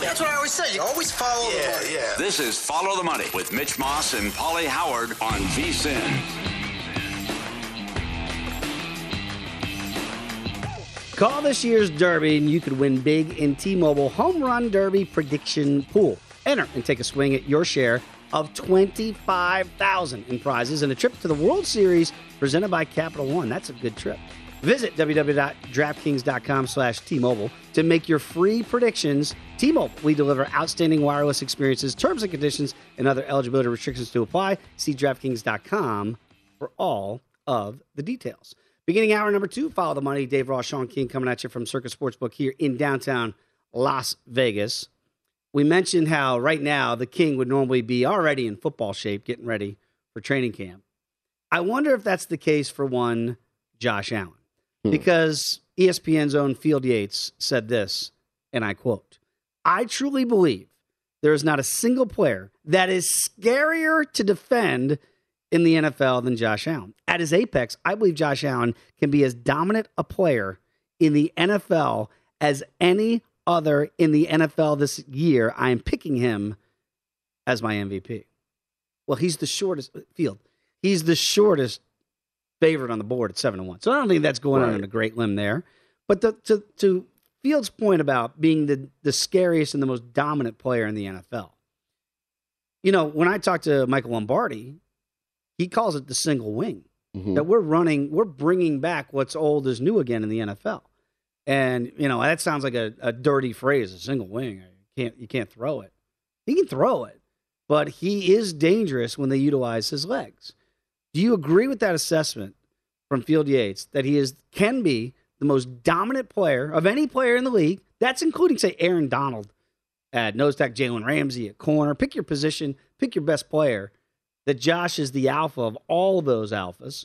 That's what I always say. You always follow the money. Yeah. This is Follow the Money with Mitch Moss and Paulie Howard on V-CIN. Call this year's Derby and you could win big in T-Mobile Home Run Derby Prediction Pool. Enter and take a swing at your share of $25,000 in prizes and a trip to the World Series presented by Capital One. That's a good trip. Visit www.draftkings.com/T-Mobile to make your free predictions. T-Mobile, we deliver outstanding wireless experiences. Terms and conditions and other eligibility restrictions to apply. See DraftKings.com for all of the details. Beginning hour number 2, Follow the Money. Dave Ross, Sean King coming at you from Circus Sportsbook here in downtown Las Vegas. We mentioned how right now the King would normally be already in football shape getting ready for training camp. I wonder if that's the case for one Josh Allen. Because ESPN's own Field Yates said this, and I quote, "I truly believe there is not a single player that is scarier to defend in the NFL than Josh Allen. At his apex, I believe Josh Allen can be as dominant a player in the NFL as any other in the NFL this year. I am picking him as my MVP." Well, he's the shortest field. He's the shortest favorite on the board at 7-1. So I don't think that's going on in a great limb there. But to Field's point about being the scariest and the most dominant player in the NFL, you know, when I talk to Michael Lombardi, he calls it the single wing. Mm-hmm. That we're bringing back what's old is new again in the NFL. And, you know, that sounds like a dirty phrase, a single wing. You can't throw it. He can throw it, but he is dangerous when they utilize his legs. Do you agree with that assessment from Field Yates that he can be the most dominant player of any player in the league? That's including, say, Aaron Donald at nose tackle, Jalen Ramsey at corner. Pick your position, pick your best player. That Josh is the alpha of all those alphas.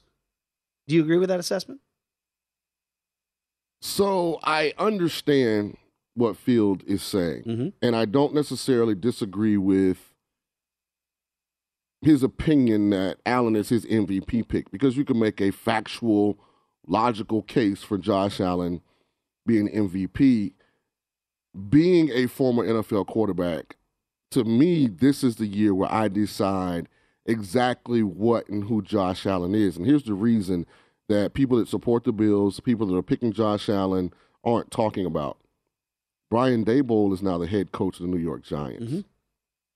Do you agree with that assessment? So I understand what Field is saying, mm-hmm. and I don't necessarily disagree with his opinion that Allen is his MVP pick, because you can make a factual, logical case for Josh Allen being MVP. Being a former NFL quarterback, to me, this is the year where I decide exactly what and who Josh Allen is. And here's the reason that people that support the Bills, people that are picking Josh Allen, aren't talking about. Brian Daboll is now the head coach of the New York Giants. Mm-hmm.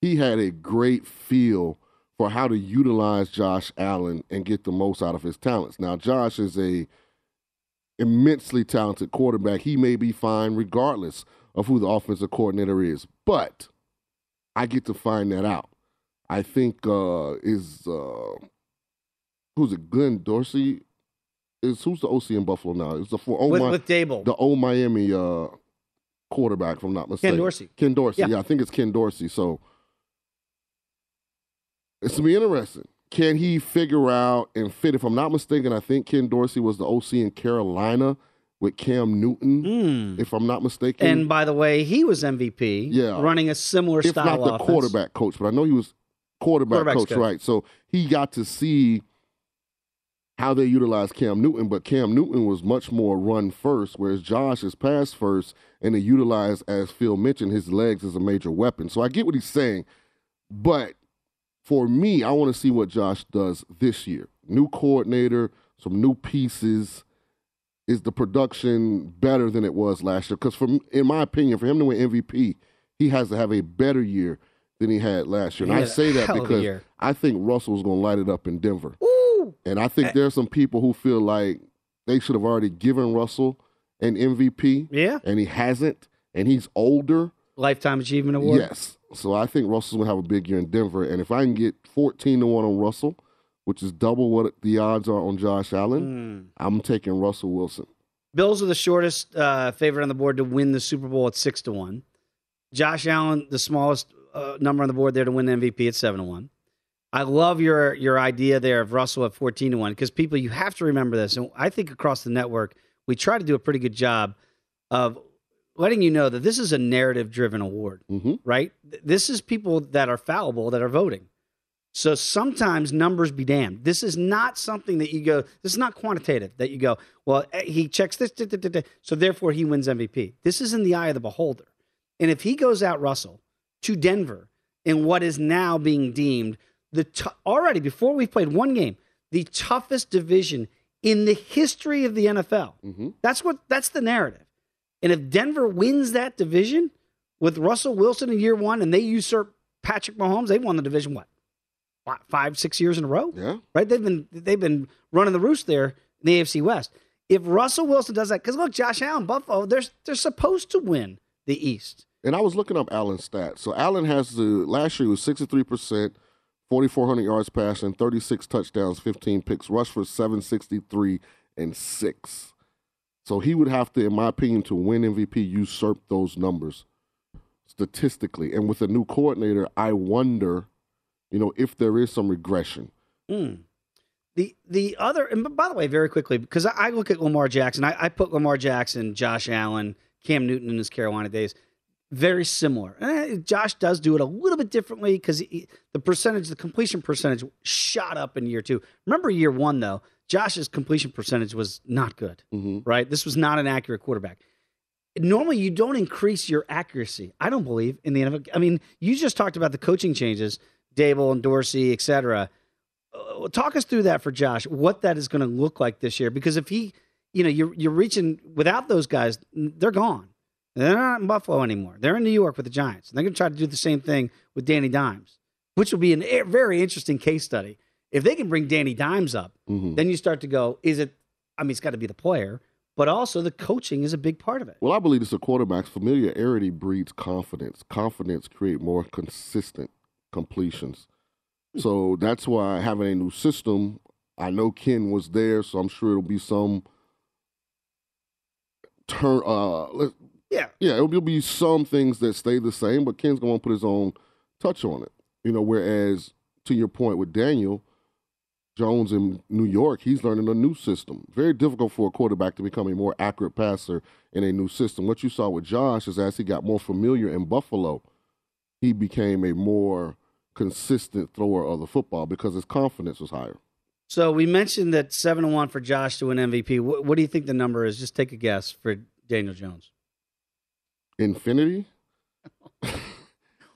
He had a great feel for how to utilize Josh Allen and get the most out of his talents. Now, Josh is a immensely talented quarterback. He may be fine regardless of who the offensive coordinator is, but I get to find that out. I think who's it? Glenn Dorsey is who's the OC in Buffalo now? It's the with Daboll, the old Miami quarterback, if I'm not mistaken. Ken Dorsey. Yeah, I think it's Ken Dorsey. So it's gonna be interesting. Can he figure out and fit? If I'm not mistaken, I think Ken Dorsey was the OC in Carolina with Cam Newton, if I'm not mistaken. And by the way, he was MVP, running a similar style offense. If not the quarterback coach, but I know he was quarterback coach, right? So he got to see how they utilized Cam Newton, but Cam Newton was much more run first, whereas Josh is pass first, and they utilized, as Phil mentioned, his legs as a major weapon. So I get what he's saying, but for me, I want to see what Josh does this year. New coordinator, some new pieces. Is the production better than it was last year? Because in my opinion, for him to win MVP, he has to have a better year than he had last year. And I say that because I think Russell's going to light it up in Denver. Ooh. And I think there's some people who feel like they should have already given Russell an MVP. Yeah. And he hasn't. And he's older. Lifetime Achievement Award. Yes. So I think Russell's going to have a big year in Denver. And if I can get 14-1 on Russell, which is double what the odds are on Josh Allen, I'm taking Russell Wilson. Bills are the shortest favorite on the board to win the Super Bowl at 6-1. Josh Allen, the smallest number on the board there to win the MVP at 7-1. I love your idea there of Russell at 14-1, because people, you have to remember this. And I think across the network, we try to do a pretty good job of letting you know that this is a narrative-driven award, right? This is people that are fallible that are voting. So sometimes numbers be damned. This is not something that you go, this is not quantitative, that you go, well, he checks this, so therefore he wins MVP. This is in the eye of the beholder. And if he goes out, Russell, to Denver in what is now being deemed, already before we've played one game, the toughest division in the history of the NFL. That's the narrative. And if Denver wins that division with Russell Wilson in year one and they usurp Patrick Mahomes, they won the division, what, 5-6 years in a row? Yeah. Right? They've been running the roost there in the AFC West. If Russell Wilson does that, because look, Josh Allen, Buffalo, they're supposed to win the East. And I was looking up Allen's stats. So Allen last year he was 63%, 4,400 yards passing, 36 touchdowns, 15 picks, rushed for 763 and 6. So he would have to, in my opinion, to win MVP, usurp those numbers statistically. And with a new coordinator, I wonder, if there is some regression. The other, and by the way, very quickly, because I look at Lamar Jackson, I put Lamar Jackson, Josh Allen, Cam Newton in his Carolina days, very similar. Josh does do it a little bit differently because the completion percentage shot up in year two. Remember year one, though, Josh's completion percentage was not good, right? This was not an accurate quarterback. Normally, you don't increase your accuracy, I don't believe, in the NFL. I mean, you just talked about the coaching changes, Daboll and Dorsey, et cetera. Talk us through that for Josh, what that is going to look like this year. Because if he, you're reaching without those guys, they're gone. They're not in Buffalo anymore. They're in New York with the Giants. And they're going to try to do the same thing with Danny Dimes, which will be a very interesting case study. If they can bring Danny Dimes up, then you start to go, it's got to be the player, but also the coaching is a big part of it. Well, I believe it's a quarterback's familiarity breeds confidence. Confidence creates more consistent completions. So that's why having a new system, I know Ken was there, so I'm sure it'll be some turn. It'll be some things that stay the same, but Ken's going to put his own touch on it. Whereas to your point with Daniel Jones in New York, he's learning a new system. Very difficult for a quarterback to become a more accurate passer in a new system. What you saw with Josh is as he got more familiar in Buffalo, he became a more consistent thrower of the football because his confidence was higher. So we mentioned that 7-1 for Josh to win MVP. What do you think the number is? Just take a guess for Daniel Jones. Infinity?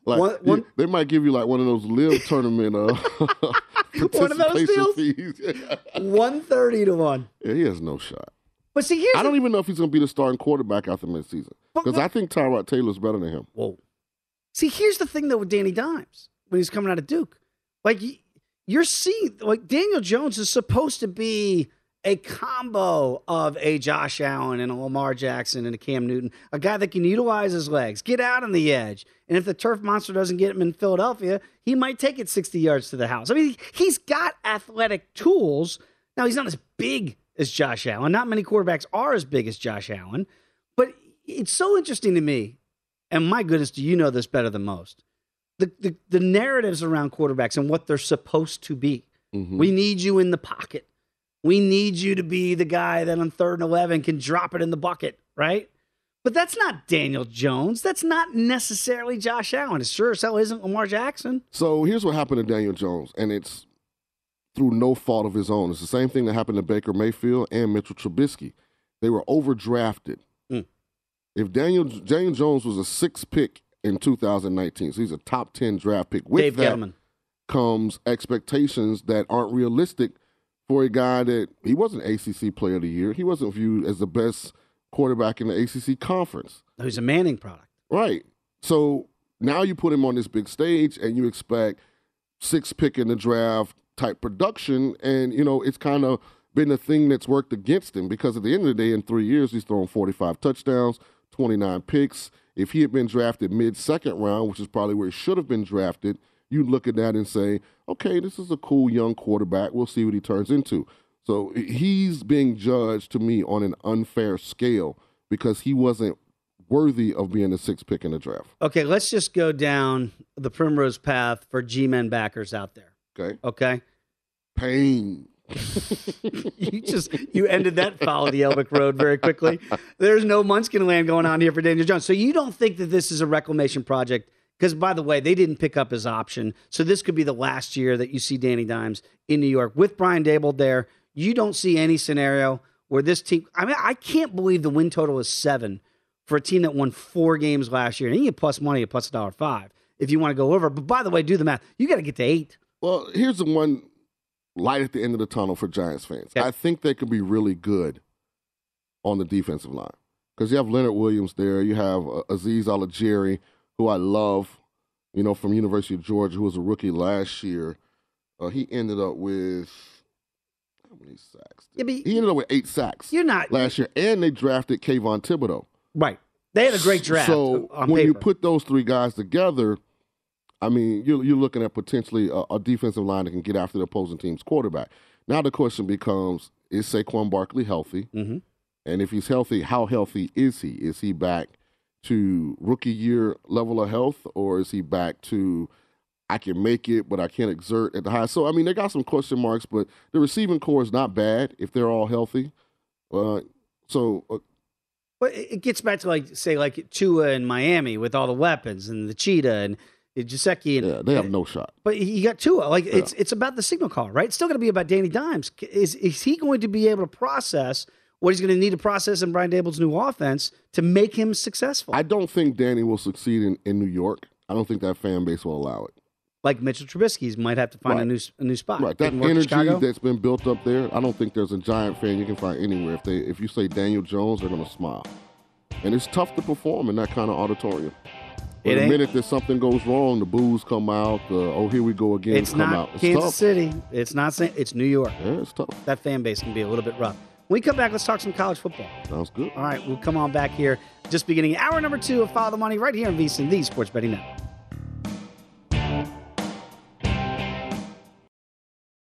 Like, they might give you like one of those live tournament one of those deals? Fees. 130-1. Yeah, he has no shot. But see, I don't even know if he's going to be the starting quarterback after midseason, because I think Tyrod Taylor's better than him. Whoa. See, here's the thing, though, with Danny Dimes when he's coming out of Duke. Like, you're seeing, like, Daniel Jones is supposed to be a combo of a Josh Allen and a Lamar Jackson and a Cam Newton, a guy that can utilize his legs, get out on the edge. And if the turf monster doesn't get him in Philadelphia, he might take it 60 yards to the house. I mean, he's got athletic tools. Now, he's not as big as Josh Allen. Not many quarterbacks are as big as Josh Allen. But it's so interesting to me, and my goodness, do you know this better than most, the narratives around quarterbacks and what they're supposed to be. Mm-hmm. We need you in the pocket. We need you to be the guy that on 3rd and 11 can drop it in the bucket, right? But that's not Daniel Jones. That's not necessarily Josh Allen. It sure as hell isn't Lamar Jackson. So here's what happened to Daniel Jones, and it's through no fault of his own. It's the same thing that happened to Baker Mayfield and Mitchell Trubisky. They were overdrafted. Mm. If Daniel Jones was a 6th pick in 2019, so he's a top 10 draft pick. With Dave Gettleman comes expectations that aren't realistic for a guy that he wasn't ACC Player of the Year. He wasn't viewed as the best quarterback in the ACC Conference. No, he's a Manning product. Right. So now you put him on this big stage and you expect 6th pick in the draft type production, and, you know, it's kind of been a thing that's worked against him because at the end of the day, in 3 years, he's thrown 45 touchdowns, 29 picks. If he had been drafted mid-second round, which is probably where he should have been drafted, you look at that and say, okay, this is a cool young quarterback. We'll see what he turns into. So he's being judged to me on an unfair scale because he wasn't worthy of being the 6th pick in the draft. Okay, let's just go down the primrose path for G-Men backers out there. Okay. Okay. Pain. You ended that follow the Elbick Road very quickly. There's no Munchkin land going on here for Daniel Jones. So you don't think that this is a reclamation project? Because, by the way, they didn't pick up his option. So this could be the last year that you see Danny Dimes in New York with Brian Daboll there. You don't see any scenario where this team – I mean, I can't believe the win total is 7 for a team that won 4 games last year. And you get plus money at plus $1.05 if you want to go over. But, by the way, do the math. You got to get to 8. Well, here's the one light at the end of the tunnel for Giants fans. Okay. I think they could be really good on the defensive line because you have Leonard Williams there. You have Azeez Ojulari, who I love, you know, from University of Georgia, who was a rookie last year. He ended up with how many sacks? He ended up with 8 sacks. You're not last year, and they drafted Kayvon Thibodeau. Right, they had a great draft. So when you put those 3 guys together, I mean, you're looking at potentially a defensive line that can get after the opposing team's quarterback. Now the question becomes: is Saquon Barkley healthy? Mm-hmm. And if he's healthy, how healthy is he? Is he back to rookie year level of health, or is he back to I can make it, but I can't exert at the high? So, I mean, they got some question marks, but the receiving core is not bad if they're all healthy. But it gets back to, like, say, like Tua in Miami with all the weapons and the cheetah and Gesicki. And, yeah, they have no shot. But you got Tua. Like, yeah. It's about the signal call, right? It's still going to be about Danny Dimes. Is he going to be able to process what he's going to need to process in Brian Daboll's new offense to make him successful? I don't think Danny will succeed in New York. I don't think that fan base will allow it. Like Mitchell Trubisky's might have to find a new spot. Right, that energy that's been built up there, I don't think there's a Giant fan you can find anywhere. If you say Daniel Jones, they're going to smile. And it's tough to perform in that kind of auditorium. But the minute that something goes wrong, the boos come out. Here we go again. It's not come out. It's Kansas tough. City. It's not. It's New York. Yeah, it's tough. That fan base can be a little bit rough. When we come back, let's talk some college football. Sounds good. All right, we'll come on back here, just beginning hour number 2 of Follow the Money right here on V-CIN, the Sports Betting Network.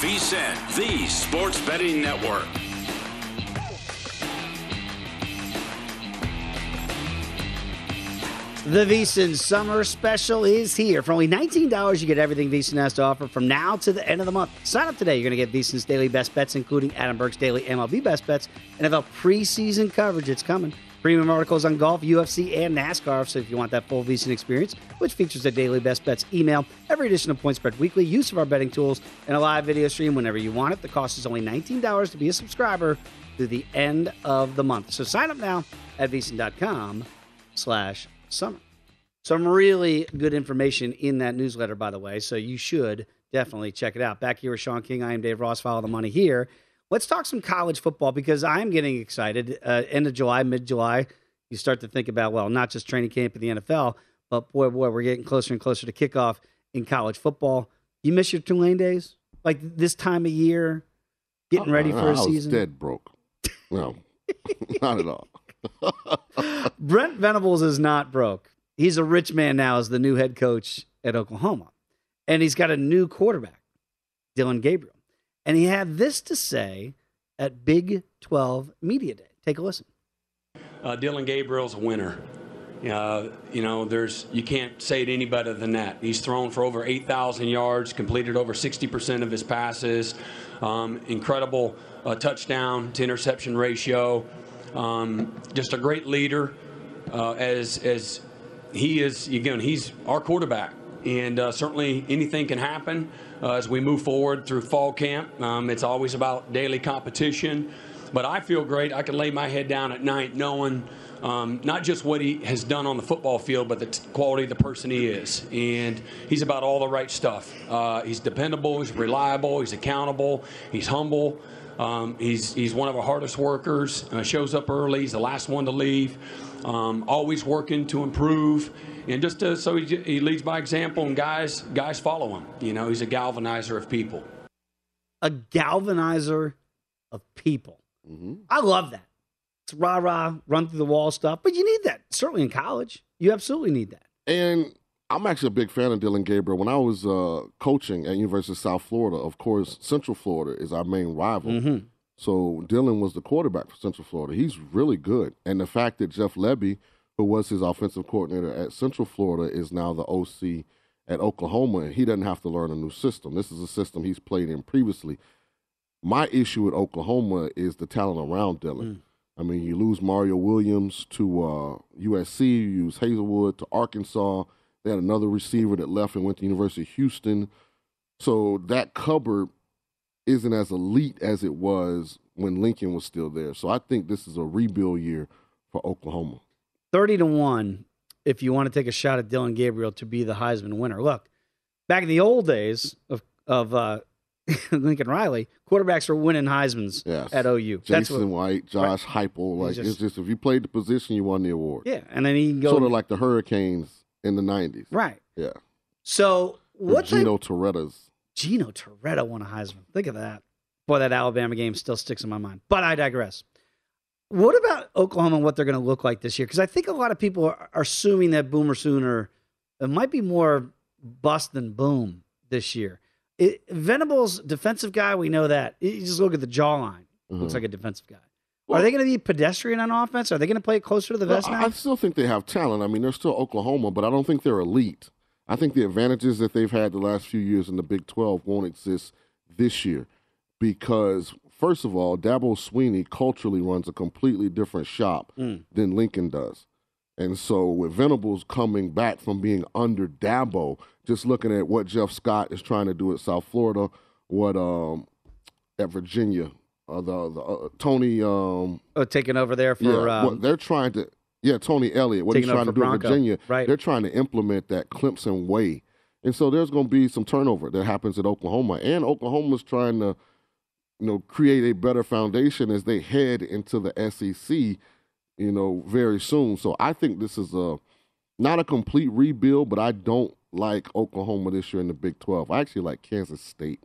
V-CIN, the sports betting network. The V-CIN Summer Special is here. For only $19, you get everything V-CIN has to offer from now to the end of the month. Sign up today. You're going to get V-CIN's daily best bets, including Adam Burke's daily MLB best bets, NFL preseason coverage. It's coming. Premium articles on golf, UFC, and NASCAR. So if you want that full V-CIN experience, which features a daily best bets email, every edition of Point Spread Weekly, use of our betting tools, and a live video stream whenever you want it. The cost is only $19 to be a subscriber through the end of the month. So sign up now at vcin.com/summer. Some really good information in that newsletter, by the way, so you should definitely check it out. Back here with Sean King. I am Dave Ross. Follow the money here. Let's talk some college football because I'm getting excited. End of July, mid-July, you start to think about, well, not just training camp in the NFL, but boy, we're getting closer and closer to kickoff in college football. You miss your Tulane days? Like this time of year, getting ready for a season? I was dead broke. No, not at all. Brent Venables is not broke. He's a rich man now as the new head coach at Oklahoma. And he's got a new quarterback, Dillon Gabriel. And he had this to say at Big 12 Media Day. Take a listen. Dillon Gabriel's a winner. You can't say it any better than that. He's thrown for over 8,000 yards, completed over 60% of his passes, incredible touchdown to interception ratio. Just a great leader as he is. Again, he's our quarterback. And certainly anything can happen as we move forward through fall camp. It's always about daily competition. But I feel great. I can lay my head down at night knowing not just what he has done on the football field, but the quality of the person he is. And he's about all the right stuff. He's dependable. He's reliable. He's accountable. He's humble. He's one of our hardest workers. Shows up early. He's the last one to leave. Always working to improve. And just so he leads by example, and guys follow him. You know, he's a galvanizer of people. A galvanizer of people. Mm-hmm. I love that. It's rah-rah, run-through-the-wall stuff. But you need that, certainly in college. You absolutely need that. And I'm actually a big fan of Dillon Gabriel. When I was coaching at University of South Florida, of course, Central Florida is our main rival. Mm-hmm. So Dillon was the quarterback for Central Florida. He's really good. And the fact that Jeff Lebby, who was his offensive coordinator at Central Florida, is now the OC at Oklahoma, and he doesn't have to learn a new system. This is a system he's played in previously. My issue at Oklahoma is the talent around Dillon. Mm. I mean, you lose Mario Williams to USC, you lose Hazelwood to Arkansas. They had another receiver that left and went to the University of Houston. So that cupboard isn't as elite as it was when Lincoln was still there. So I think this is a rebuild year for Oklahoma. 30-1, if you want to take a shot at Dillon Gabriel to be the Heisman winner. Look, back in the old days of Lincoln Riley, quarterbacks were winning Heismans at OU. Jason White, Josh Heupel. Like, it's just if you played the position, you won the award. Yeah, and then he goes. Sort of like the Hurricanes in the 90s. Right. Yeah. So what's Gino Toretta won a Heisman. Think of that. Boy, that Alabama game still sticks in my mind. But I digress. What about Oklahoma and what they're going to look like this year? Because I think a lot of people are assuming that Boomer Sooner, it might be more bust than boom this year. Venables, defensive guy, we know that. You just look at the jawline. Mm-hmm. Looks like a defensive guy. Well, are they going to be pedestrian on offense? Are they going to play closer to the vest now? I still think they have talent. I mean, they're still Oklahoma, but I don't think they're elite. I think the advantages that they've had the last few years in the Big 12 won't exist this year because, first of all, Dabo Swinney culturally runs a completely different shop than Lincoln does. And so with Venables coming back from being under Dabo, just looking at what Jeff Scott is trying to do at South Florida, what at Virginia, Tony. Taking over there for. Yeah, what they're trying to. Yeah, Tony Elliott. What he's trying to do in Virginia. Right. They're trying to implement that Clemson way. And so there's going to be some turnover that happens at Oklahoma. And Oklahoma's trying to, you know, create a better foundation as they head into the SEC, you know, very soon. So I think this is not a complete rebuild, but I don't like Oklahoma this year in the Big 12. I actually like Kansas State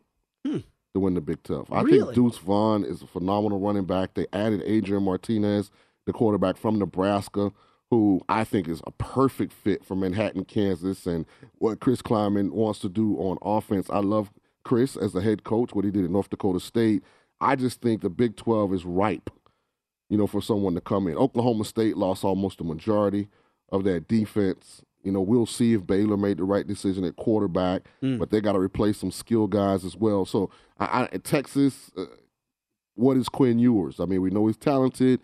to win the Big 12. I think Deuce Vaughn is a phenomenal running back. They added Adrian Martinez, the quarterback from Nebraska, who I think is a perfect fit for Manhattan, Kansas, and what Chris Kleiman wants to do on offense. I love Chris as the head coach, what he did at North Dakota State. I just think the Big 12 is ripe, you know, for someone to come in. Oklahoma State lost almost the majority of their defense. You know, we'll see if Baylor made the right decision at quarterback, but they got to replace some skill guys as well. So Texas, what is Quinn Ewers? I mean, we know he's talented.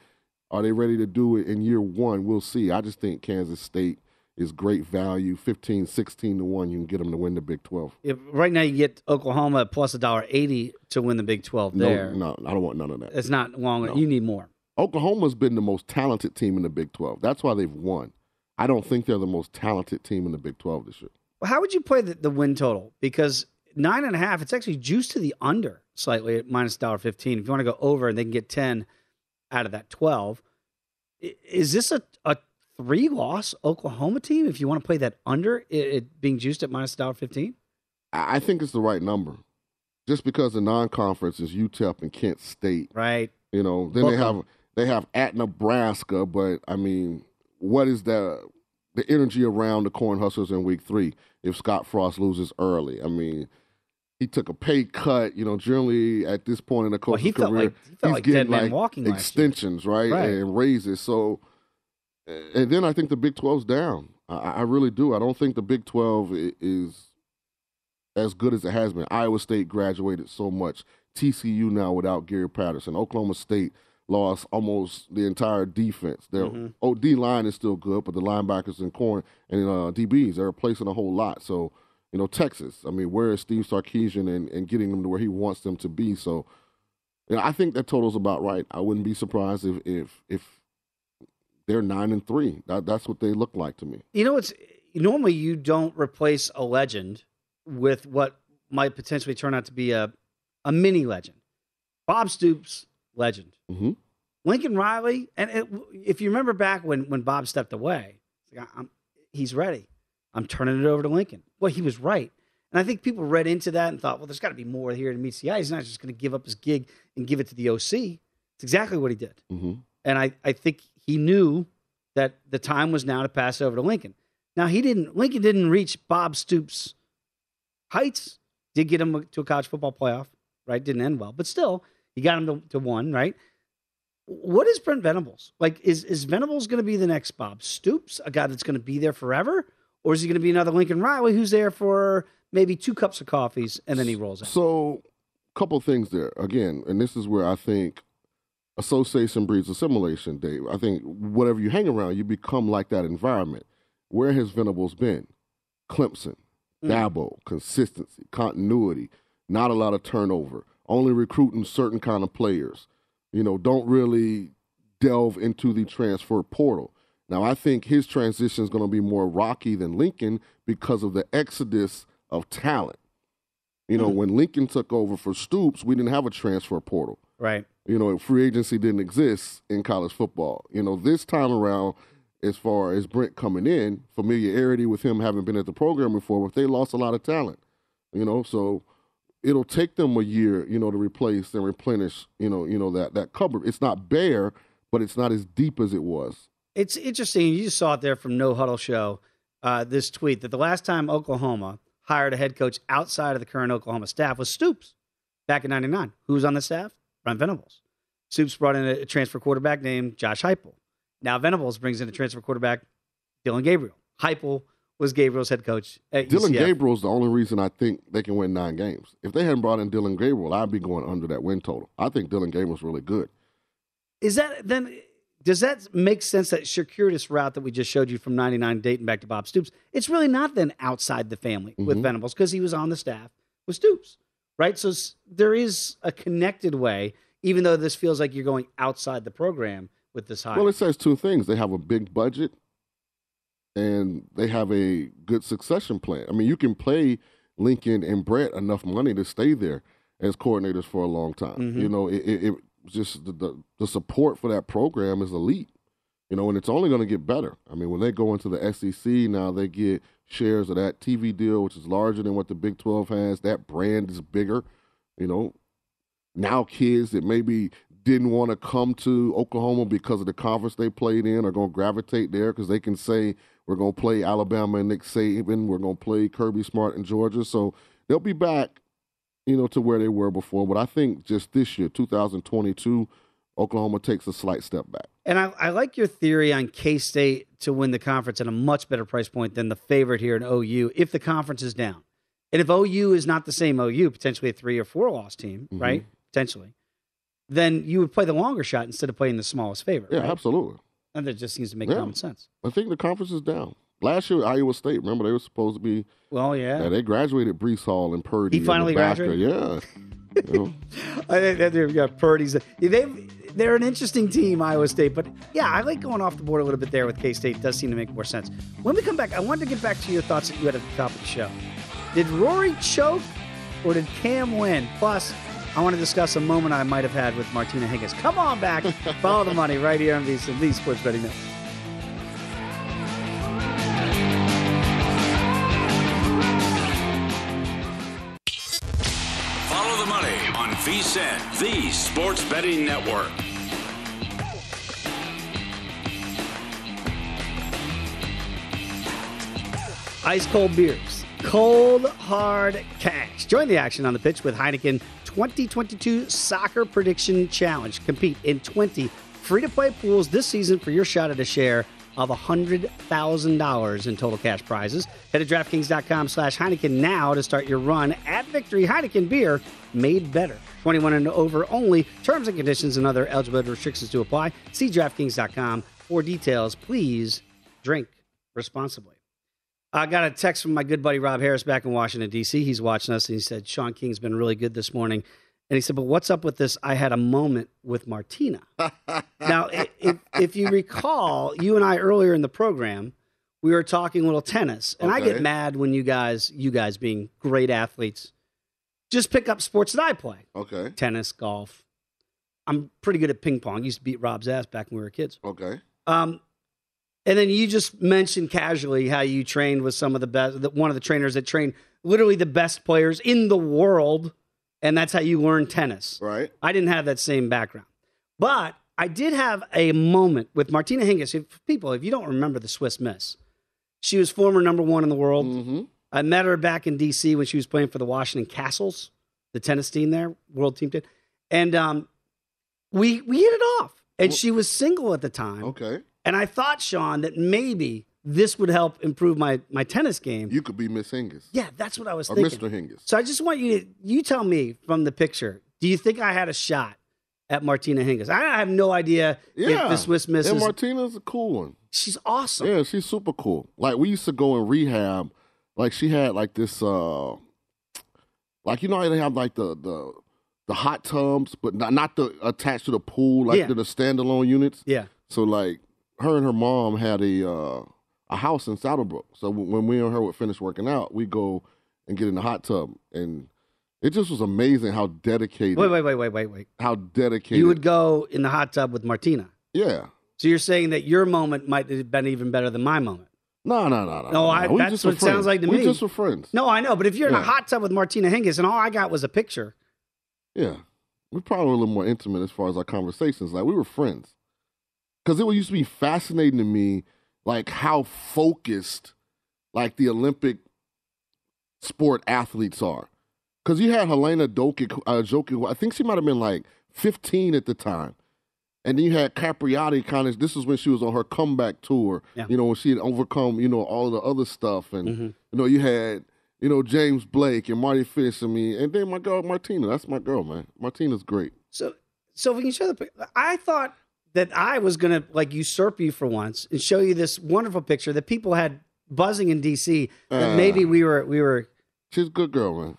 Are they ready to do it in year one? We'll see. I just think Kansas State is great value, 15, 16-1. You can get them to win the Big 12. If right now you get Oklahoma plus $1.80 to win the Big 12 there. No, I don't want none of that. It's not long. No. You need more. Oklahoma's been the most talented team in the Big 12. That's why they've won. I don't think they're the most talented team in the Big 12 this year. Well, how would you play the win total? Because 9.5, it's actually juiced to the under slightly at minus $1.15. If you want to go over and they can get 10 out of that 12, is this a three-loss Oklahoma team if you want to play that under, it being juiced at minus $1.15? I think it's the right number. Just because the non-conference is UTEP and Kent State. Right. You know, then they have at Nebraska, but, I mean, what is the energy around the Corn Huskers in week 3 if Scott Frost loses early? I mean, he took a pay cut. You know, generally at this point in the coach's career, he's getting like extensions, right? And raises. So, and then I think the Big 12's down. I really do. I don't think the Big 12 is as good as it has been. Iowa State graduated so much. TCU now without Gary Patterson. Oklahoma State lost almost the entire defense. Their OD line is still good, but the linebackers and corner and DBs, they're replacing a whole lot. So, you know, Texas, I mean, where is Steve Sarkisian and getting them to where he wants them to be? So, you know, I think that total's about right. I wouldn't be surprised if they're 9-3. That's what they look like to me. You know, it's normally you don't replace a legend with what might potentially turn out to be a mini legend. Bob Stoops, legend. Mm-hmm. Lincoln Riley, and if you remember back when Bob stepped away, he's ready. I'm turning it over to Lincoln. Well, he was right. And I think people read into that and thought, well, there's got to be more here to meet the eye. He's not just going to give up his gig and give it to the OC. It's exactly what he did. Mm-hmm. And I think he knew that the time was now to pass over to Lincoln. Now, Lincoln didn't reach Bob Stoops' heights. Did get him to a college football playoff, right? Didn't end well. But still, he got him to one, right? What is Brent Venables? Like, is Venables going to be the next Bob Stoops, a guy that's going to be there forever? Or is he going to be another Lincoln Riley who's there for maybe 2 cups of coffees, and then he rolls out? So, a couple things there. Again, and this is where I think association breeds assimilation, Dave. I think whatever you hang around, you become like that environment. Where has Venables been? Clemson, Daboll, consistency, continuity, not a lot of turnover, only recruiting certain kind of players. You know, don't really delve into the transfer portal. Now, I think his transition is going to be more rocky than Lincoln because of the exodus of talent. You know, when Lincoln took over for Stoops, we didn't have a transfer portal. Right. You know, free agency didn't exist in college football. You know, this time around, as far as Brent coming in, familiarity with him having been at the program before, but they lost a lot of talent. You know, so it'll take them a year, you know, to replace and replenish, you know that cupboard. It's not bare, but it's not as deep as it was. It's interesting. You just saw it there from No Huddle Show, this tweet, that the last time Oklahoma hired a head coach outside of the current Oklahoma staff was Stoops back in 99. Who was on the staff? Brian Venables. Stoops brought in a transfer quarterback named Josh Heupel. Now Venables brings in a transfer quarterback, Dillon Gabriel. Heupel was Gabriel's head coach at UCF. Dillon Gabriel's the only reason I think they can win 9 games. If they hadn't brought in Dillon Gabriel, I'd be going under that win total. I think Dillon Gabriel's really good. Is that then? Does that make sense, that circuitous route that we just showed you from 99 dating back to Bob Stoops? It's really not then outside the family with Venables, because he was on the staff with Stoops, right? So there is a connected way, even though this feels like you're going outside the program with this hire. Well, it says 2 things. They have a big budget and they have a good succession plan. I mean, you can pay Lincoln and Brett enough money to stay there as coordinators for a long time. You know, it just the support for that program is elite, you know, and it's only going to get better. I mean, when they go into the SEC now, they get shares of that TV deal, which is larger than what the Big 12 has. That brand is bigger, you know. Now kids that maybe didn't want to come to Oklahoma because of the conference they played in are going to gravitate there, because they can say, we're going to play Alabama and Nick Saban, we're going to play Kirby Smart and Georgia. So they'll be back, you know, to where they were before. But I think just this year, 2022, Oklahoma takes a slight step back. And I like your theory on K-State to win the conference at a much better price point than the favorite here in OU, if the conference is down. And if OU is not the same OU, potentially a 3 or 4 loss team, right? Potentially. Then you would play the longer shot instead of playing the smallest favorite. Yeah, right? Absolutely. And that just seems to make common sense. I think the conference is down. Last year, Iowa State, remember, they were supposed to be... Well, yeah. They graduated Brees Hall and Purdy. He finally graduated? Yeah. You know. I think they've got Purdy's. They're an interesting team, Iowa State. But, yeah, I like going off the board a little bit there with K-State. It does seem to make more sense. When we come back, I wanted to get back to your thoughts that you had at the top of the show. Did Rory choke or did Cam win? Plus, I want to discuss a moment I might have had with Martina Hingis. Come on back. Follow the money right here on V-CIN, the Sports Betting Network. V-CIN, the Sports Betting Network. Ice cold beers, cold hard cash. Join the action on the pitch with Heineken 2022 Soccer Prediction Challenge. Compete in 20 free-to-play pools this season for your shot at a share of $100,000 in total cash prizes. Head to DraftKings.com/Heineken now to start your run at victory. Heineken beer, made better. 21 and over only. Terms and conditions and other eligibility restrictions do apply. See DraftKings.com for details. Please drink responsibly. I got a text from my good buddy Rob Harris back in Washington, D.C. He's watching us, and he said, Sean King's been really good this morning. And he said, but what's up with this? I had a moment with Martina. Now, if you recall, you and I earlier in the program, we were talking a little tennis. And I get mad when you guys being great athletes, just pick up sports that I play. Okay. Tennis, golf. I'm pretty good at ping pong. I used to beat Rob's ass back when we were kids. Okay. And then you just mentioned casually how you trained with some of the best, one of the trainers that trained literally the best players in the world, and that's how you learn tennis. Right. I didn't have that same background. But I did have a moment with Martina Hingis. If you don't remember the Swiss Miss, she was former number one in the world. Mm-hmm. I met her back in D.C. when she was playing for the Washington Castles, the tennis team there, world team did. And we hit it off. And she was single at the time. Okay. And I thought, Sean, that maybe this would help improve my tennis game. You could be Miss Hingis. Yeah, that's what I was thinking. Or Mr. Hingis. So I just want you to, you tell me from the picture, do you think I had a shot at Martina Hingis? I have no idea if the Swiss Miss is. Yeah, Martina's a cool one. She's awesome. Yeah, she's super cool. Like, we used to go in rehab. Like, she had, like, this, like, you know how they have, like, the hot tubs, but not the attached to the pool, like to the standalone units. Yeah. So, like, her and her mom had a house in Saddlebrook. So when we and her would finish working out, we go and get in the hot tub, and it just was amazing how dedicated. Wait. How dedicated. You would go in the hot tub with Martina. Yeah. So you're saying that your moment might have been even better than my moment. No. That's what it sounds like to me. We just were friends. No, I know, but if you're in a hot tub with Martina Hingis and all I got was a picture. Yeah. We're probably a little more intimate as far as our conversations. Like, we were friends. Because it used to be fascinating to me, like, how focused, like, the Olympic sport athletes are. Because you had Helena Jokic, I think she might have been, like, 15 at the time. And then you had Capriati, kind of, this is when she was on her comeback tour, you know, when she had overcome, you know, all the other stuff. And, you know, you had, you know, James Blake and Marty Fish and me. And then my girl, Martina. That's my girl, man. Martina's great. So if we can show the picture. I thought that I was going to, like, usurp you for once and show you this wonderful picture that people had buzzing in D.C. that maybe we were. She's a good girl, man.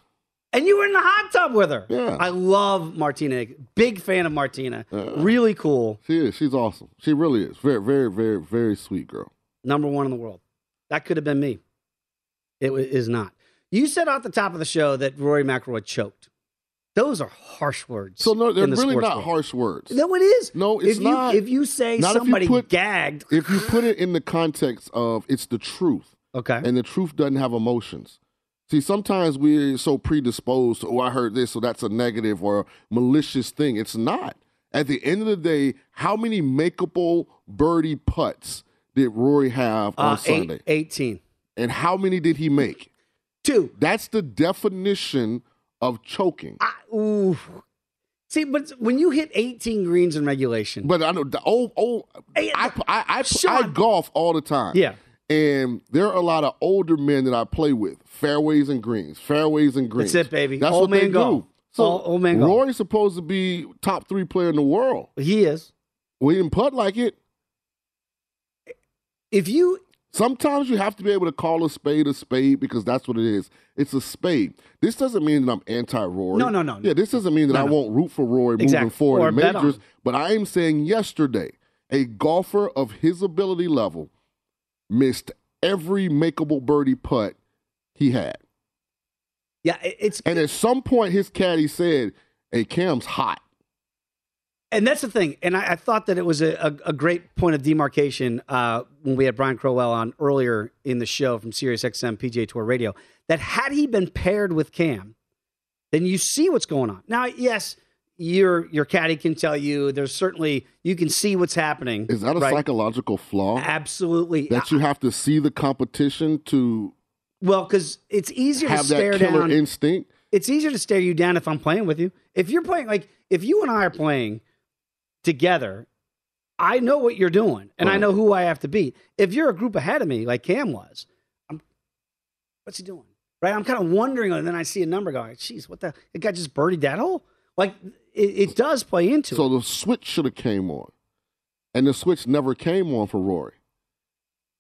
And you were in the hot tub with her. Yeah. I love Martina. Big fan of Martina. Really cool. She is. She's awesome. She really is. Very, very, very, very sweet girl. Number one in the world. That could have been me. It is not. You said off the top of the show that Rory McIlroy choked. Those are harsh words. So no, they're really not harsh words. No, it is. No, it's not. If you say somebody gagged. If you put it in the context of it's the truth. Okay. And the truth doesn't have emotions. See, sometimes we're so predisposed to, I heard this, so that's a negative or a malicious thing. It's not. At the end of the day, how many makeable birdie putts did Rory have on Sunday? 18. And how many did he make? 2. That's the definition of choking. See, but when you hit 18 greens in regulation. But I know the old I golf all the time. Yeah. And there are a lot of older men that I play with. Fairways and greens. That's it, baby. That's old what man they golf. Do. So old man golf. Rory's supposed to be top 3 player in the world. He is. We didn't putt like it. If you Sometimes you have to be able to call a spade because that's what it is. It's a spade. This doesn't mean that I'm anti-Rory. No. Yeah, this doesn't mean that I won't root for Rory moving forward in majors. But I am saying yesterday, a golfer of his ability level missed every makeable birdie putt he had. Yeah, it's and at some point his caddy said, "Hey, Cam's hot." And that's the thing. And I thought that it was a great point of demarcation when we had Brian Crowell on earlier in the show from Sirius XM PGA Tour Radio, that had he been paired with Cam, then you see what's going on. Now, yes, your caddy can tell you. There's certainly, you can see what's happening. Is that a psychological flaw? Absolutely. That you have to see the competition to Well, because it's easier to stare down. Have that killer instinct. It's easier to stare you down if I'm playing with you. If you're playing, like, if you and I are playing together, I know what you're doing, and I know who I have to beat. If you're a group ahead of me, like Cam was, what's he doing? Right? I'm kind of wondering, and then I see a number going, geez, what the? It got just birdied that hole? Like, it does play into it. So the switch should have came on, and the switch never came on for Rory.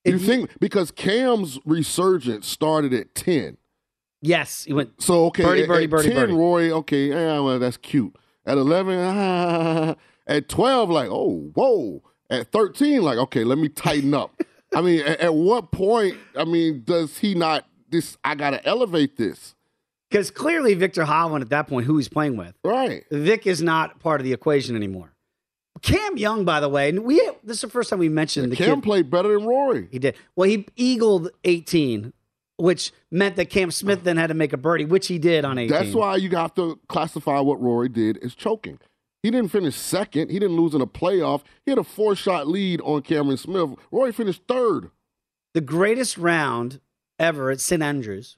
You think, because Cam's resurgence started at 10, Yes, he went. So okay, birdie, at 10, birdie. Rory, okay, yeah, well, that's cute. At 11, at 12, like, oh, whoa. At 13, like, okay, let me tighten up. I mean, at what point? I mean, does he not? This I gotta elevate this. Because clearly Victor Hovland at that point, who he's playing with. Right. Vic is not part of the equation anymore. Cam Young, by the way, and this is the first time we mentioned the Cam kid. Played better than Rory. He did. Well, he eagled 18, which meant that Cam Smith then had to make a birdie, which he did on 18. That's why you have to classify what Rory did as choking. He didn't finish second. He didn't lose in a playoff. He had a four-shot lead on Cameron Smith. Rory finished third. The greatest round ever at St. Andrews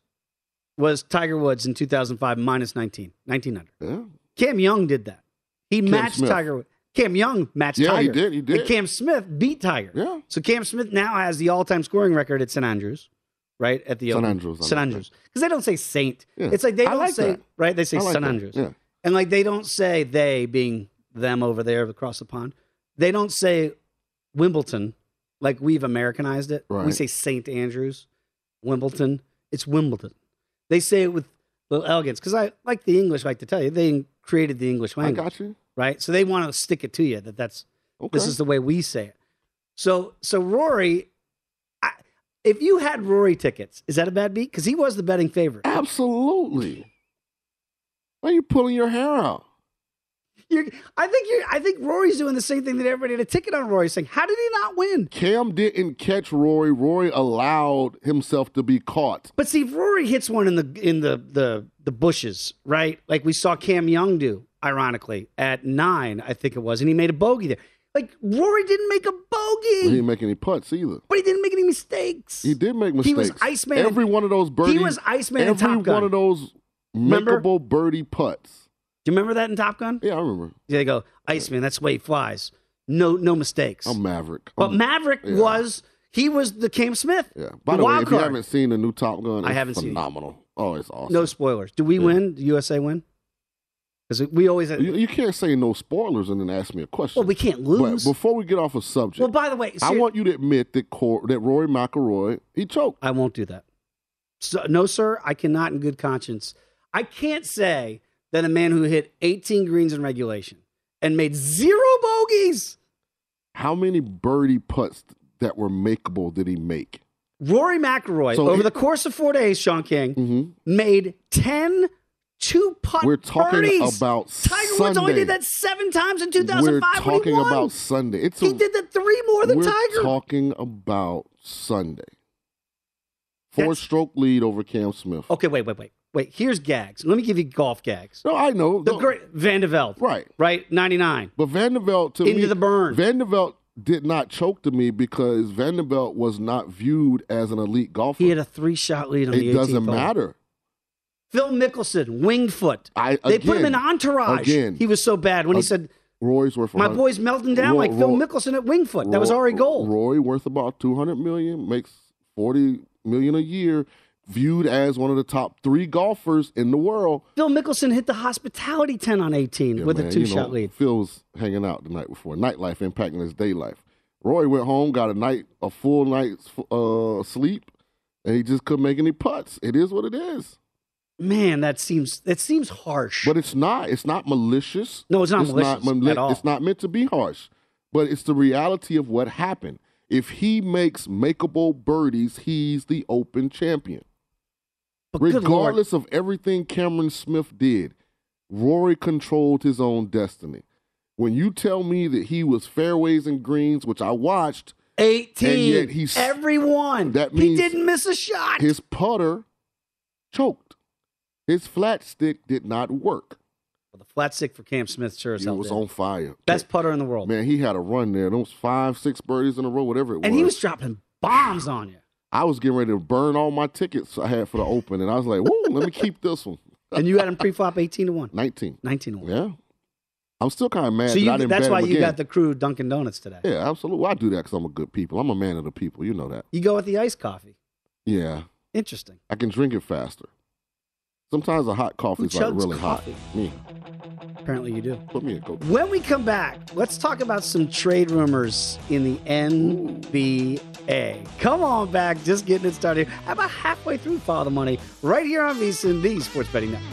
was Tiger Woods in 2005, minus 19, 1900. Yeah. Cam Young did that. He matched Tiger. Cam Young matched Tiger. Yeah, he did. And Cam Smith beat Tiger. Yeah. So Cam Smith now has the all-time scoring record at St. Andrews, right? At the St. Andrews. St. Andrews. Because they don't say Saint. Yeah. It's like they don't like say, that. Right? They say like St. Andrews. Yeah. And like they don't say they being them over there across the pond. They don't say Wimbledon like we've Americanized it. Right. We say St. Andrews, Wimbledon. It's Wimbledon. They say it with a little elegance because I like the English like to tell you they created the English language. I got you. Right, so they want to stick it to you that's okay. This is the way we say it. So Rory, if you had Rory tickets, is that a bad beat? Because he was the betting favorite. Absolutely. Why are you pulling your hair out? I think Rory's doing the same thing that everybody had a ticket on Rory, saying, "How did he not win?" Cam didn't catch Rory. Rory allowed himself to be caught. But see, if Rory hits one in the bushes, right? Like we saw Cam Young do, ironically, at 9, I think it was, and he made a bogey there. Like Rory didn't make a bogey. He didn't make any putts either. But he didn't make any mistakes. He did make mistakes. He was Iceman. Every one of those birdies. He was Iceman in Top Gun. Every one of those. Makeable birdie putts. Do you remember that in Top Gun? Yeah, I remember. Yeah, they go, Iceman, that's the way he flies. No mistakes. I'm Maverick. But Maverick was the Cam Smith. Yeah. By the way, if you haven't seen the new Top Gun, it's phenomenal. Oh, it's awesome. No spoilers. Do we win? Do USA win? Because we always... You can't say no spoilers and then ask me a question. Well, we can't lose. But before we get off a subject... Well, by the way... I want you to admit that Rory McIlroy, he choked. I won't do that. So, no, sir, I cannot in good conscience... I can't say that a man who hit 18 greens in regulation and made 0 bogeys. How many birdie putts that were makeable did he make? Rory McIlroy, over the course of 4 days, Sean King, made 10 two-putt birdies. We're talking about Sunday. Tiger Woods only did that 7 times in 2005 when he won. We're talking about Sunday. He did that 3 more than Tiger. We're talking about Sunday. 4-stroke lead over Cam Smith. Okay, wait. Here's gags. Let me give you golf gags. No, I know. The great Van de Velde. Right, 99. But Van de Velde, into the burn. Van de Velde did not choke to me because Van de Velde was not viewed as an elite golfer. He had a 3-shot lead on the 18th. It doesn't matter. Phil Mickelson, winged foot. They put him in Entourage. He was so bad when he said, Rory's worth my boy's melting down like Phil Mickelson at winged foot. That was already gold. Rory worth about $200 million, makes $40 million a year. Viewed as one of the top 3 golfers in the world. Phil Mickelson hit the hospitality 10 on 18 with a 2-shot lead. Phil's hanging out the night before. Nightlife impacting his day life. Rory went home, got a full night's sleep, and he just couldn't make any putts. It is what it is. Man, that seems harsh. But it's not. It's not malicious. No, it's not malicious at all. It's not meant to be harsh. But it's the reality of what happened. If he makes makeable birdies, he's the Open champion. But regardless of everything Cameron Smith did, Rory controlled his own destiny. When you tell me that he was fairways and greens, which I watched. 18. And yet that means he didn't miss a shot. His putter choked. His flat stick did not work. Well, the flat stick for Cam Smith sure as hell was on fire. Best putter in the world. Man, he had a run there. Those 5-6 birdies in a row, whatever it was. And he was dropping bombs on you. I was getting ready to burn all my tickets I had for the Open, and I was like, "Woo, let me keep this one." And you had him pre-flop 18-1, 19-1. Yeah, I'm still kind of mad. So I didn't bet him again. That's why you got the crew Dunkin' Donuts today. Yeah, absolutely. Well, I do that because I'm a good people. I'm a man of the people. You know that. You go with the iced coffee. Yeah. Interesting. I can drink it faster. Sometimes a hot coffee is like really hot. Me. Apparently you do. Put me a coat. When we come back, let's talk about some trade rumors in the NBA. Hey, come on back. Just getting it started here. I'm about halfway through Follow the Money right here on V-CIN, the Sports Betting Network.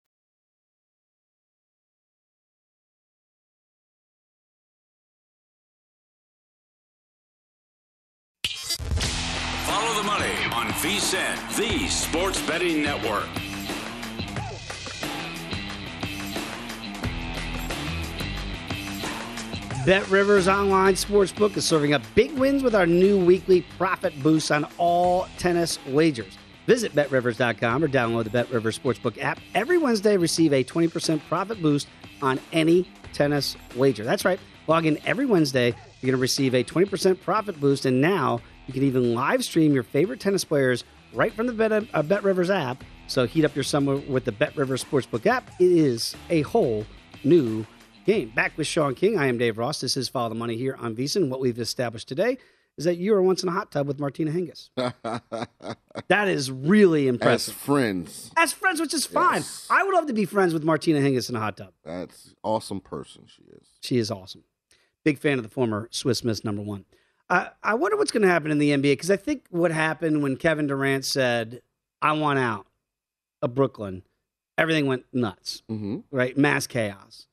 V-CIN, the Sports Betting Network. BetRivers Online Sportsbook is serving up big wins with our new weekly profit boost on all tennis wagers. Visit BetRivers.com or download the BetRivers Sportsbook app. Every Wednesday, receive a 20% profit boost on any tennis wager. That's right. Log in every Wednesday. You're going to receive a 20% profit boost, and now you can even live stream your favorite tennis players right from the BetRivers app. So heat up your summer with the BetRivers Sportsbook app. It is a whole new game. Back with Sean King. I am Dave Ross. This is Follow the Money here on VSiN. What we've established today is that you were once in a hot tub with Martina Hingis. That is really impressive. As friends, which is fine. Yes. I would love to be friends with Martina Hingis in a hot tub. That's an awesome person she is. She is awesome. Big fan of the former Swiss Miss number one. I wonder what's going to happen in the NBA, because I think what happened when Kevin Durant said, I want out of Brooklyn, everything went nuts, right? Mass chaos.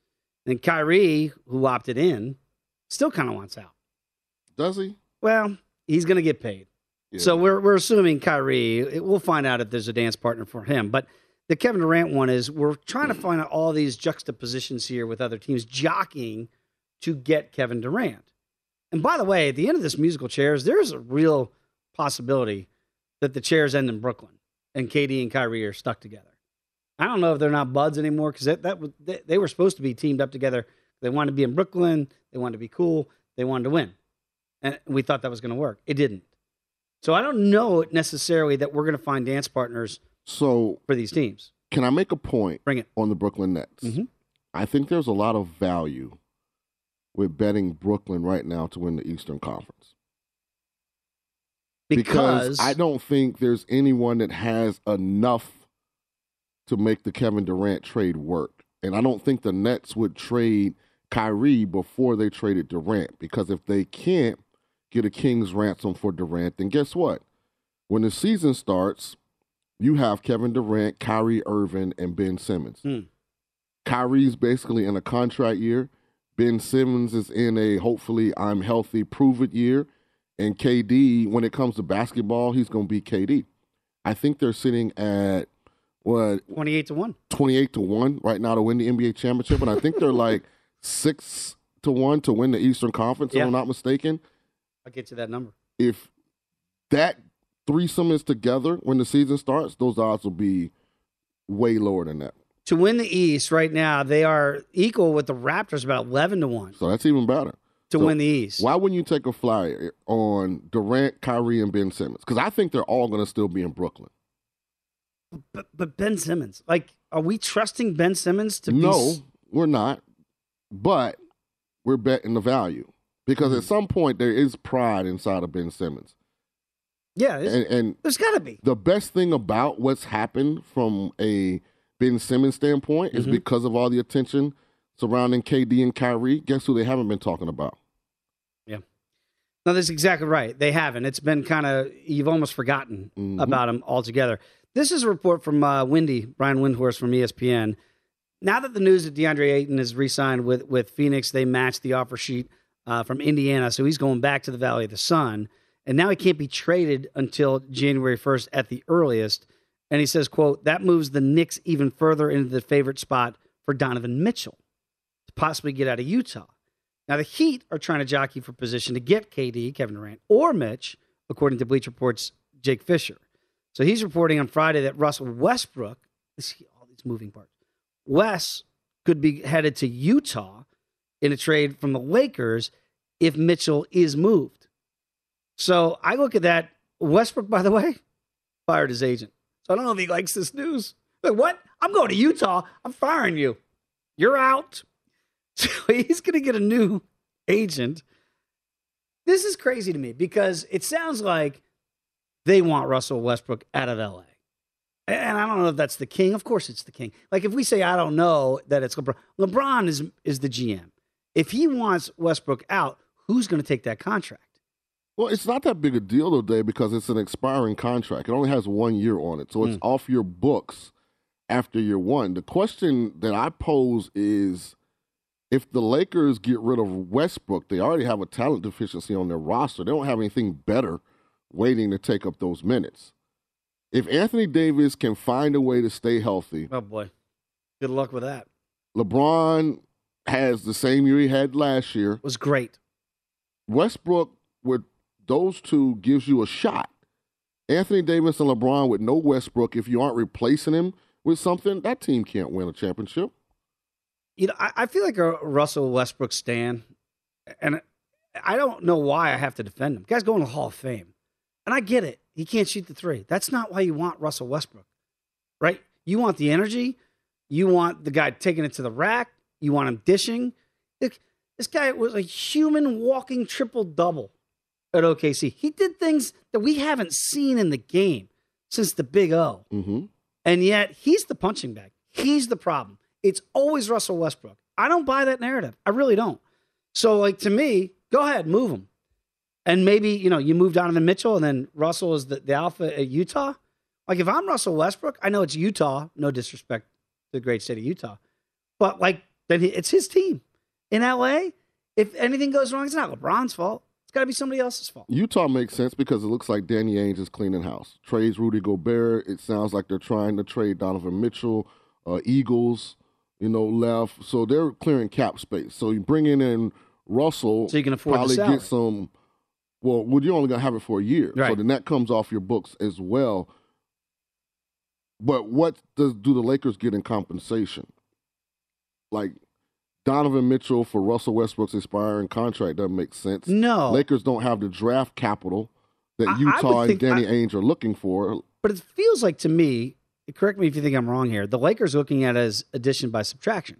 And Kyrie, who opted in, still kind of wants out. Does he? Well, he's going to get paid. Yeah. So we're assuming Kyrie, we'll find out if there's a dance partner for him. But the Kevin Durant one is we're trying to find out all these juxtapositions here with other teams jockeying to get Kevin Durant. And by the way, at the end of this musical chairs, there's a real possibility that the chairs end in Brooklyn and KD and Kyrie are stuck together. I don't know if they're not buds anymore, because they were supposed to be teamed up together. They wanted to be in Brooklyn. They wanted to be cool. They wanted to win. And we thought that was going to work. It didn't. So I don't know necessarily that we're going to find dance partners for these teams. Can I make a point on the Brooklyn Nets? Mm-hmm. I think there's a lot of value with betting Brooklyn right now to win the Eastern Conference. Because I don't think there's anyone that has enough to make the Kevin Durant trade work. And I don't think the Nets would trade Kyrie before they traded Durant, because if they can't get a king's ransom for Durant, then guess what? When the season starts, you have Kevin Durant, Kyrie Irving, and Ben Simmons. Mm. Kyrie's basically in a contract year. Ben Simmons is in a hopefully I'm healthy, prove it year. And KD, when it comes to basketball, he's going to be KD. I think they're sitting at, what? 28 to 1 right now to win the NBA championship. And I think they're like 6 to 1 to win the Eastern Conference, if I'm not mistaken. I'll get you that number. If that threesome is together when the season starts, those odds will be way lower than that. To win the East right now, they are equal with the Raptors, about 11 to 1. So that's even better. To win the East. Why wouldn't you take a flyer on Durant, Kyrie, and Ben Simmons? Because I think they're all going to still be in Brooklyn. But Ben Simmons, like, are we trusting Ben Simmons to be? No, we're not. But we're betting the value. Because at some point, there is pride inside of Ben Simmons. Yeah, and there's got to be. The best thing about what's happened from a Ben Simmons standpoint is because of all the attention surrounding KD and Kyrie, guess who they haven't been talking about? Yeah. No, that's exactly right. They haven't. It's been kind of, you've almost forgotten about them altogether. This is a report from Brian Windhorst from ESPN. Now that the news that DeAndre Ayton is re-signed with Phoenix, they matched the offer sheet from Indiana, so he's going back to the Valley of the Sun. And now he can't be traded until January 1st at the earliest. And he says, quote, that moves the Knicks even further into the favorite spot for Donovan Mitchell to possibly get out of Utah. Now, the Heat are trying to jockey for position to get KD, Kevin Durant, or Mitch, according to Bleacher Report's Jake Fisher. So he's reporting on Friday that Russell Westbrook, all these moving parts, Wes could be headed to Utah in a trade from the Lakers if Mitchell is moved. So I look at that. Westbrook, by the way, fired his agent. I don't know if he likes this news. Like, what? I'm going to Utah. I'm firing you. You're out. So he's going to get a new agent. This is crazy to me because it sounds like they want Russell Westbrook out of L.A. And I don't know if that's the king. Of course it's the king. Like if we say, I don't know that it's LeBron. LeBron is the GM. If he wants Westbrook out, who's going to take that contract? Well, it's not that big a deal today because it's an expiring contract. It only has 1 year on it, so it's off your books after year one. The question that I pose is if the Lakers get rid of Westbrook, they already have a talent deficiency on their roster. They don't have anything better waiting to take up those minutes. If Anthony Davis can find a way to stay healthy. Oh, boy. Good luck with that. LeBron has the same year he had last year. It was great. Westbrook would. Those two gives you a shot. Anthony Davis and LeBron with no Westbrook, if you aren't replacing him with something, that team can't win a championship. You know, I feel like a Russell Westbrook stan, and I don't know why I have to defend him. The guy's going to the Hall of Fame, and I get it. He can't shoot the three. That's not why you want Russell Westbrook, right? You want the energy. You want the guy taking it to the rack. You want him dishing. This guy was a human walking triple-double. At OKC, he did things that we haven't seen in the game since the Big O. Mm-hmm. And yet, he's the punching bag. He's the problem. It's always Russell Westbrook. I don't buy that narrative. I really don't. So, like, to me, go ahead, move him. And maybe, you know, you move Donovan Mitchell and then Russell is the alpha at Utah. Like, if I'm Russell Westbrook, I know it's Utah. No disrespect to the great state of Utah. But, like, then it's his team. In L.A., if anything goes wrong, it's not LeBron's fault. It's got to be somebody else's fault. Utah makes sense because it looks like Danny Ainge is cleaning house. Trades Rudy Gobert. It sounds like they're trying to trade Donovan Mitchell. Eagles, you know, left. So they're clearing cap space. So you bring in Russell. So you can afford probably the salary. Get some. Well, you're only going to have it for a year. Right. So then that comes off your books as well. But what do the Lakers get in compensation? Like, Donovan Mitchell for Russell Westbrook's expiring contract doesn't make sense. No. Lakers don't have the draft capital that Utah and Danny Ainge are looking for. But it feels like to me, correct me if you think I'm wrong here, the Lakers looking at it as addition by subtraction.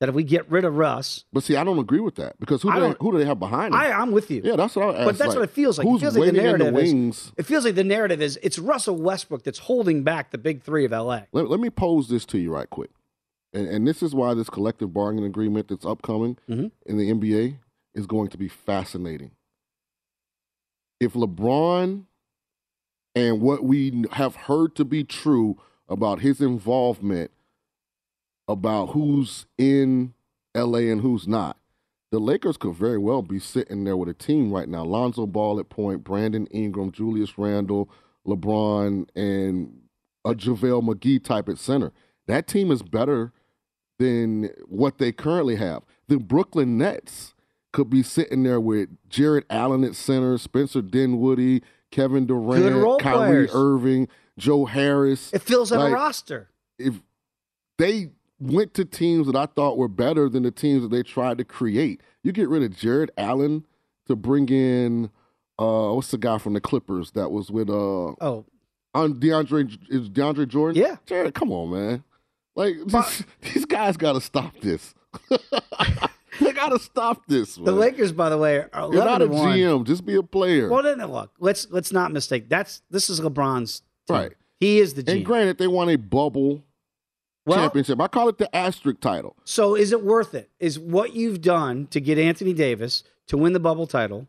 That if we get rid of Russ. But see, I don't agree with that. Because who do they have behind him? I'm with you. Yeah, that's what I was asking. But that's what it feels like. Who's waiting in the wings? It feels like the narrative is it's Russell Westbrook that's holding back the big three of L.A. Let me pose this to you right quick. And this is why this collective bargaining agreement that's upcoming in the NBA is going to be fascinating. If LeBron and what we have heard to be true about his involvement about who's in L.A. and who's not, the Lakers could very well be sitting there with a team right now. Lonzo Ball at point, Brandon Ingram, Julius Randle, LeBron, and a JaVale McGee type at center. That team is better than what they currently have. The Brooklyn Nets could be sitting there with Jared Allen at center, Spencer Dinwiddie, Kevin Durant, Kyrie Irving, Joe Harris. It fills up a roster. If they went to teams that I thought were better than the teams that they tried to create. You get rid of Jared Allen to bring in, what's the guy from the Clippers that was with DeAndre Jordan? Yeah. Jared, come on, man. These guys got to stop this. They got to stop this, man. The Lakers, by the way, are 11-1. You're not a GM. Just be a player. Well, then, look, let's not mistake. This is LeBron's team. Right. He is the GM. And granted, they want a bubble championship. I call it the asterisk title. So is it worth it? Is what you've done to get Anthony Davis to win the bubble title,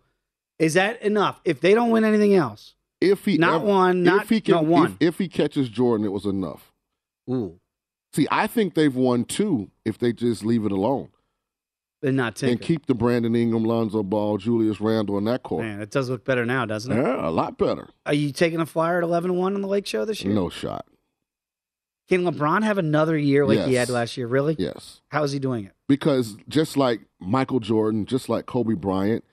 is that enough? If they don't win anything else, if he catches Jordan, it was enough. Ooh. See, I think they've won two if they just leave it alone. And not take it. And keep the Brandon Ingram, Lonzo Ball, Julius Randle in that court. Man, it does look better now, doesn't it? Yeah, a lot better. Are you taking a flyer at 11-1 on the Lake Show this year? No shot. Can LeBron have another year like he had last year? Really? Yes. How is he doing it? Because just like Michael Jordan, just like Kobe Bryant,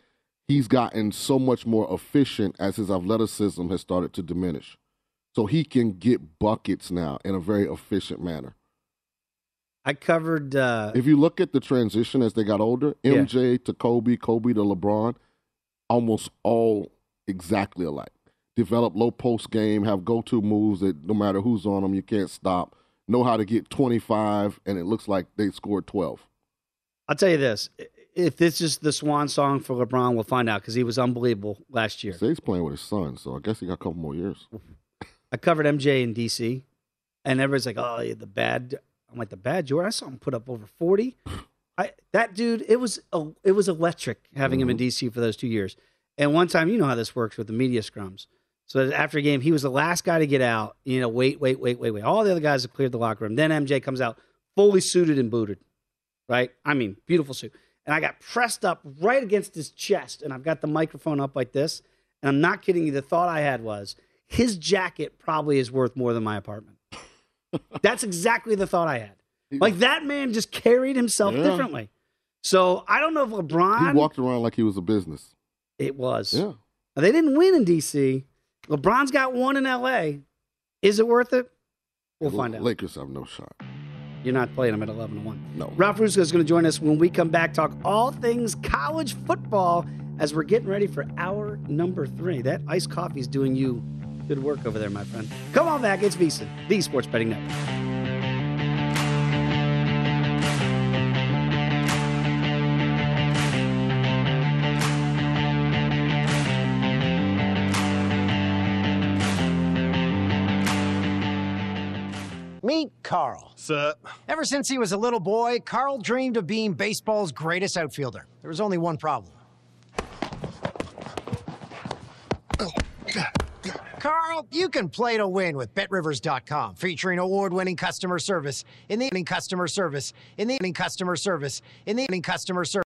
he's gotten so much more efficient as his athleticism has started to diminish. So he can get buckets now in a very efficient manner. I covered... if you look at the transition as they got older, MJ to Kobe, Kobe to LeBron, almost all exactly alike. Develop low post game, have go-to moves that no matter who's on them, you can't stop, know how to get 25, and it looks like they scored 12. I'll tell you this. If this is the swan song for LeBron, we'll find out because he was unbelievable last year. So he's playing with his son, so I guess he got a couple more years. I covered MJ in D.C., and everybody's like, oh, the bad. I'm like, the bad Jordan? I saw him put up over 40. That dude, it was electric having him in D.C. for those 2 years. And one time, you know how this works with the media scrums. So after a game, he was the last guy to get out. You know, wait. All the other guys have cleared the locker room. Then MJ comes out fully suited and booted, right? I mean, beautiful suit. And I got pressed up right against his chest, and I've got the microphone up like this. And I'm not kidding you. The thought I had was, his jacket probably is worth more than my apartment. That's exactly the thought I had. Like, that man just carried himself differently. So I don't know if LeBron... He walked around like he was a business. It was. Yeah. Now, they didn't win in D.C., LeBron's got one in L.A. Is it worth it? We'll find out. Lakers have no shot. You're not playing them at 11-1. No. Ralph Rusco is going to join us when we come back, talk all things college football as we're getting ready for hour number 3. That iced coffee's doing you good work over there, my friend. Come on back. It's V-CIN, the Sports Betting Network. Meet Carl. Sup? Ever since he was a little boy, Carl dreamed of being baseball's greatest outfielder. There was only one problem. Carl, you can play to win with BetRivers.com, featuring award-winning customer service. There's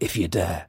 If you dare.